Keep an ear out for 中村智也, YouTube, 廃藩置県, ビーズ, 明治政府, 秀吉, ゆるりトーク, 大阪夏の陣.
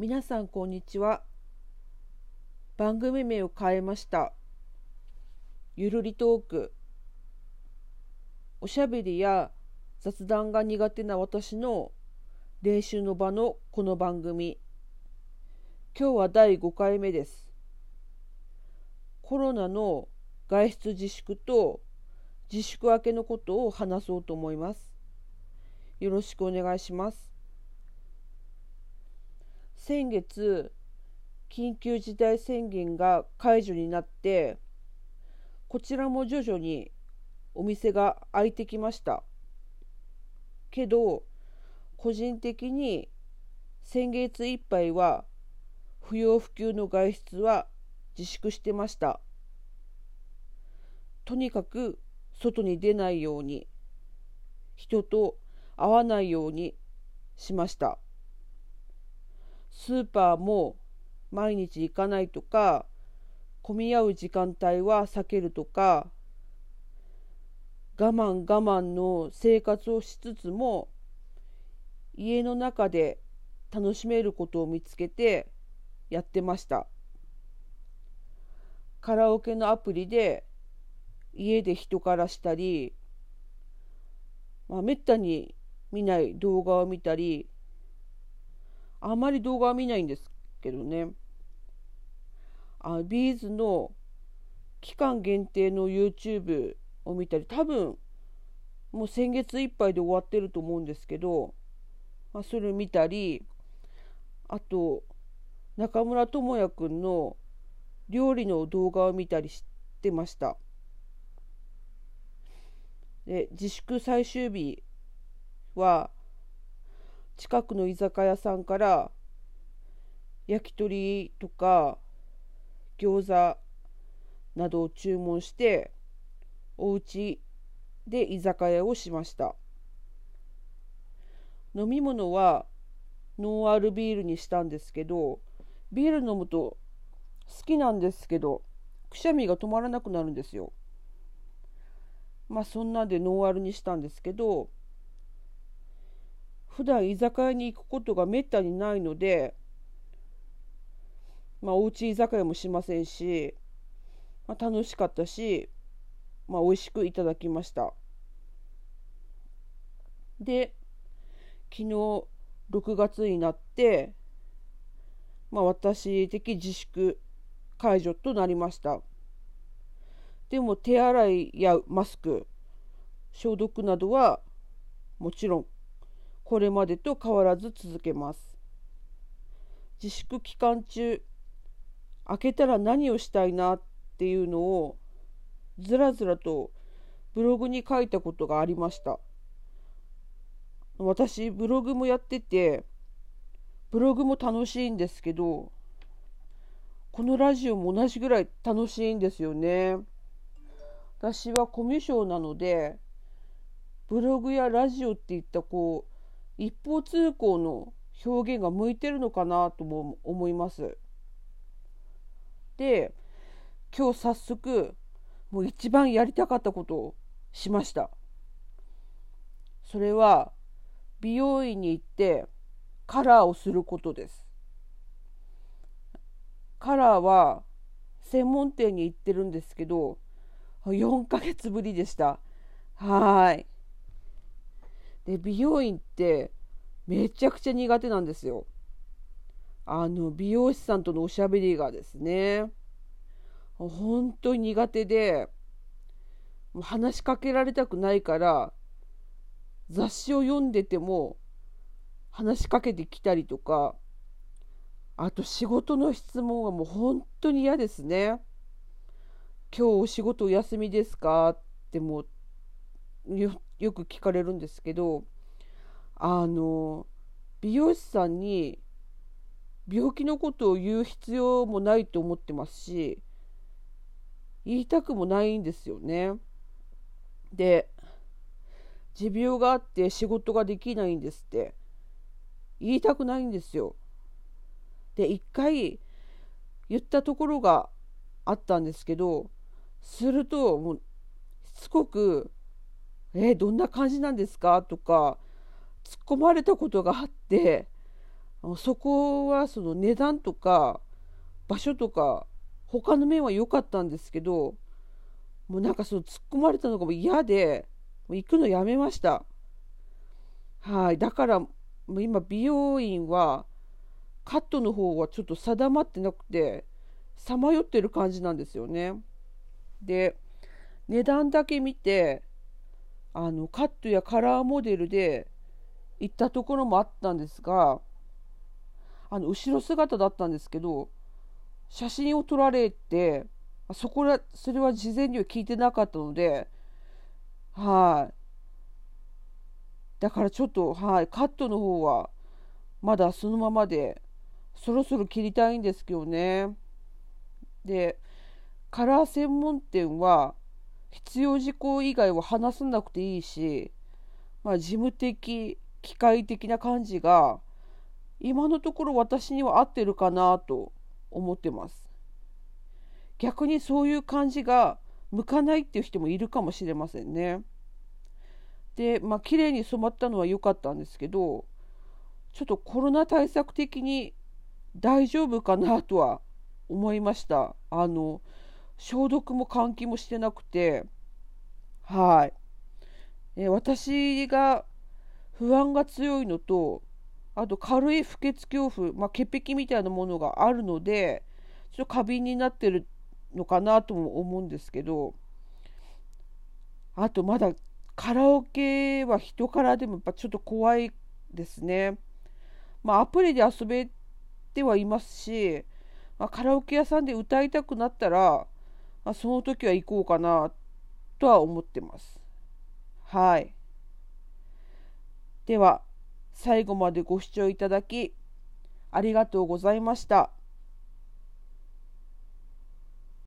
皆さんこんにちは。番組名を変えました。ゆるりトーク。おしゃべりや雑談が苦手な私の練習の場のこの番組、今日は第5回目です。コロナの外出自粛と自粛明けのことを話そうと思います。よろしくお願いします。先月、緊急事態宣言が解除になって、こちらも徐々にお店が開いてきました。けど、個人的に先月いっぱいは不要不急の外出は自粛してました。とにかく外に出ないように、人と会わないようにしました。スーパーも毎日行かないとか、混み合う時間帯は避けるとか、我慢の生活をしつつも、家の中で楽しめることを見つけてやってました。カラオケのアプリで家で人からしたり、めったに見ない動画を見たり、あまり動画は見ないんですけどね。ビーズの期間限定の YouTube を見たり、多分もう先月いっぱいで終わってると思うんですけど、それを見たり、あと中村智也くんの料理の動画を見たりしてました。で、自粛最終日は近くの居酒屋さんから焼き鳥とか餃子などを注文して、お家で居酒屋をしました。飲み物はノンアルビールにしたんですけど、ビール飲むと好きなんですけど、くしゃみが止まらなくなるんですよ。そんなんでノンアルにしたんですけど、普段居酒屋に行くことがめったにないので、おうち居酒屋もしませんし、楽しかったし、美味しくいただきました。で、昨日6月になって、私的自粛解除となりました。でも手洗いやマスク、消毒などはもちろん、これまでと変わらず続けます。自粛期間中、明けたら何をしたいなっていうのをずらずらとブログに書いたことがありました。私、ブログもやってて、ブログも楽しいんですけど、このラジオも同じぐらい楽しいんですよね。私はコミュ障なので、ブログやラジオっていった一方通行の表現が向いてるのかなとも思います。で、今日早速もう一番やりたかったことをしました。それは美容院に行ってカラーをすることです。カラーは専門店に行ってるんですけど、4ヶ月ぶりでした。はい。で、美容院ってめちゃくちゃ苦手なんですよ。美容師さんとのおしゃべりがですね、本当に苦手で、話しかけられたくないから、雑誌を読んでても話しかけてきたりとか、あと仕事の質問はもう本当に嫌ですね。今日お仕事お休みですかってもうよく聞かれるんですけど、美容師さんに病気のことを言う必要もないと思ってますし、言いたくもないんですよね。で、持病があって仕事ができないんですって言いたくないんですよ。で、一回言ったところがあったんですけど、するともうしつこくどんな感じなんですかとか突っ込まれたことがあって、そこはその値段とか場所とか他の面は良かったんですけど、もうなんかその突っ込まれたのがもう嫌でもう行くのやめました。はい、だからもう今美容院はカットの方はちょっと定まってなくてさまよってる感じなんですよね。で値段だけ見てカットやカラーモデルで行ったところもあったんですが、後ろ姿だったんですけど写真を撮られて、それは事前には聞いてなかったので、はい、だからちょっと、はい、カットの方はまだそのままでそろそろ切りたいんですけどね。でカラー専門店は必要事項以外は話さなくていいし、事務的機械的な感じが今のところ私には合ってるかなと思ってます。逆にそういう感じが向かないっていう人もいるかもしれませんね。で綺麗に染まったのは良かったんですけど、ちょっとコロナ対策的に大丈夫かなとは思いました。消毒も換気もしてなくて、はい、私が不安が強いのと、あと軽い不潔恐怖、潔癖みたいなものがあるのでちょっと過敏になってるのかなとも思うんですけど、あとまだカラオケは人からでもやっぱちょっと怖いですね。アプリで遊べてはいますし、カラオケ屋さんで歌いたくなったら、その時は行こうかなとは思ってます。はい、では最後までご視聴いただきありがとうございました。